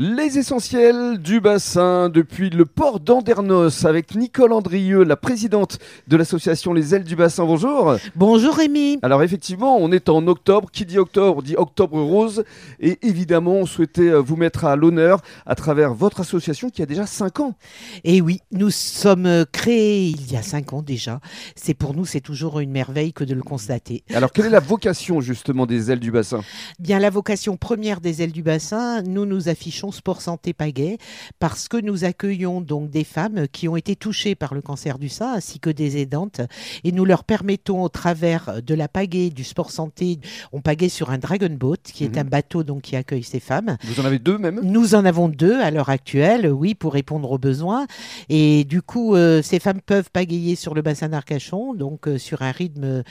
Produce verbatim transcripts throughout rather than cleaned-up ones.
Les essentiels du bassin depuis le port d'Andernos avec Nicole Andrieux, la présidente de l'association Les Ailes du Bassin. Bonjour. Bonjour Rémi. Alors effectivement, on est en octobre. Qui dit octobre dit Octobre Rose. Et évidemment, on souhaitait vous mettre à l'honneur à travers votre association qui a déjà cinq ans. Et oui, nous sommes créés il y a cinq ans déjà. C'est pour nous, c'est toujours une merveille que de le constater. Alors quelle est la vocation justement des Ailes du Bassin? Bien, la vocation première des Ailes du Bassin, nous nous affichons Sport Santé Pagaie, parce que nous accueillons donc des femmes qui ont été touchées par le cancer du sein, ainsi que des aidantes, et nous leur permettons au travers de la pagaie, du Sport Santé, on pagaie sur un Dragon Boat, qui mmh. est un bateau donc qui accueille ces femmes. Vous en avez deux même? Nous en avons deux à l'heure actuelle, oui, pour répondre aux besoins, et du coup, euh, ces femmes peuvent pagayer sur le bassin d'Arcachon, donc euh, sur un rythme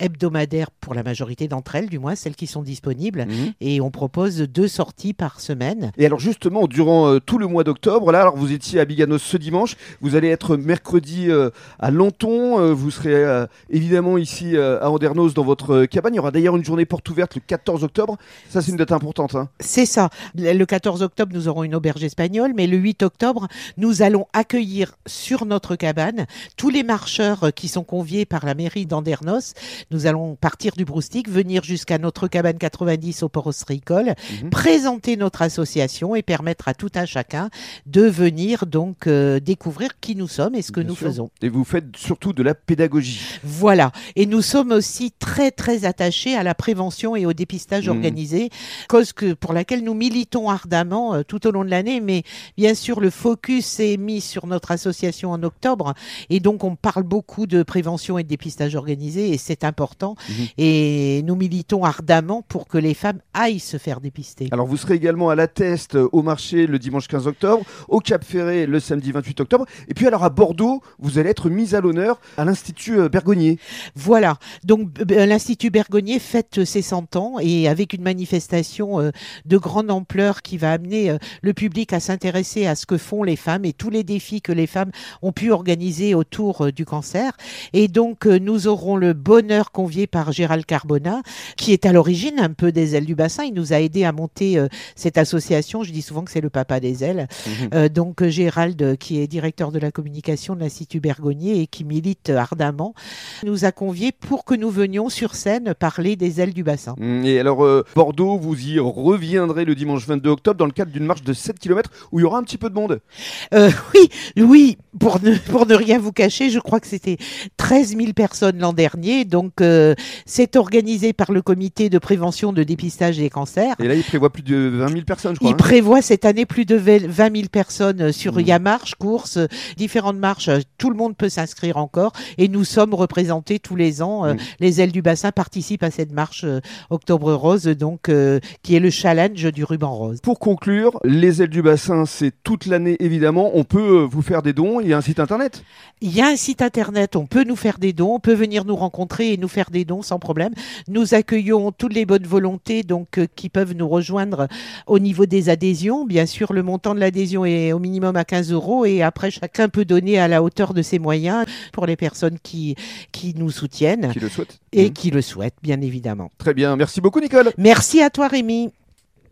hebdomadaire pour la majorité d'entre elles, du moins celles qui sont disponibles, mmh. et on propose deux sorties par semaine. Et alors justement, durant euh, tout le mois d'octobre, là, alors vous étiez à Biganos ce dimanche, vous allez être mercredi euh, à Lenton, euh, vous serez euh, évidemment ici euh, à Andernos dans votre euh, cabane. Il y aura d'ailleurs une journée porte ouverte le quatorze octobre, ça c'est une date importante. Hein. C'est ça, le quatorze octobre nous aurons une auberge espagnole, mais le huit octobre nous allons accueillir sur notre cabane tous les marcheurs qui sont conviés par la mairie d'Andernos. Nous allons partir du broustique, venir jusqu'à notre cabane quatre-vingt-dix au port austréicole, mmh. présenter notre association et permettre à tout un chacun de venir donc euh, découvrir qui nous sommes et ce que Bien nous sûr. faisons. Et vous faites surtout de la pédagogie. Voilà. Et nous sommes aussi très très attachés à la prévention et au dépistage mmh. organisé, cause que, pour laquelle nous militons ardemment euh, tout au long de l'année. Mais bien sûr, le focus est mis sur notre association en octobre et donc on parle beaucoup de prévention et de dépistage organisé et c'est un important mmh. et nous militons ardemment pour que les femmes aillent se faire dépister. Alors vous serez également à la Teste au marché le dimanche quinze octobre, au Cap Ferré le samedi vingt-huit octobre et puis alors à Bordeaux vous allez être mise à l'honneur à l'Institut Bergonnier. Voilà, donc l'Institut Bergonnier fête ses cent ans et avec une manifestation de grande ampleur qui va amener le public à s'intéresser à ce que font les femmes et tous les défis que les femmes ont pu organiser autour du cancer et donc nous aurons le bonheur convié par Gérald Carbonat qui est à l'origine un peu des Ailes du Bassin. Il nous a aidé à monter euh, cette association. Je dis souvent que c'est le papa des Ailes. Mmh. Euh, donc Gérald qui est directeur de la communication de l'Institut Bergonnier et qui milite ardemment nous a conviés pour que nous venions sur scène parler des Ailes du Bassin. Et alors euh, Bordeaux, vous y reviendrez le dimanche vingt-deux octobre dans le cadre d'une marche de sept kilomètres où il y aura un petit peu de monde. Euh, oui, oui pour, ne, pour ne rien vous cacher, je crois que c'était treize mille personnes l'an dernier. Donc Donc, euh, c'est organisé par le comité de prévention de dépistage des cancers. Et là, il prévoit plus de vingt mille personnes, je crois. Il hein. prévoit cette année plus de vingt mille personnes sur mmh. marche, courses, différentes marches. Tout le monde peut s'inscrire encore. Et nous sommes représentés tous les ans. Euh, mmh. Les Ailes du Bassin participent à cette marche euh, Octobre Rose, donc, euh, qui est le challenge du ruban rose. Pour conclure, les Ailes du Bassin, c'est toute l'année, évidemment. On peut euh, vous faire des dons. Il y a un site internet. Il y a un site internet. On peut nous faire des dons. On peut venir nous rencontrer et nous faire des dons sans problème. Nous accueillons toutes les bonnes volontés donc, euh, qui peuvent nous rejoindre au niveau des adhésions. Bien sûr, le montant de l'adhésion est au minimum à quinze euros et après, chacun peut donner à la hauteur de ses moyens pour les personnes qui, qui nous soutiennent. Qui le souhaitent. Et mmh. qui le souhaitent, bien évidemment. Très bien. Merci beaucoup, Nicole. Merci à toi, Rémi.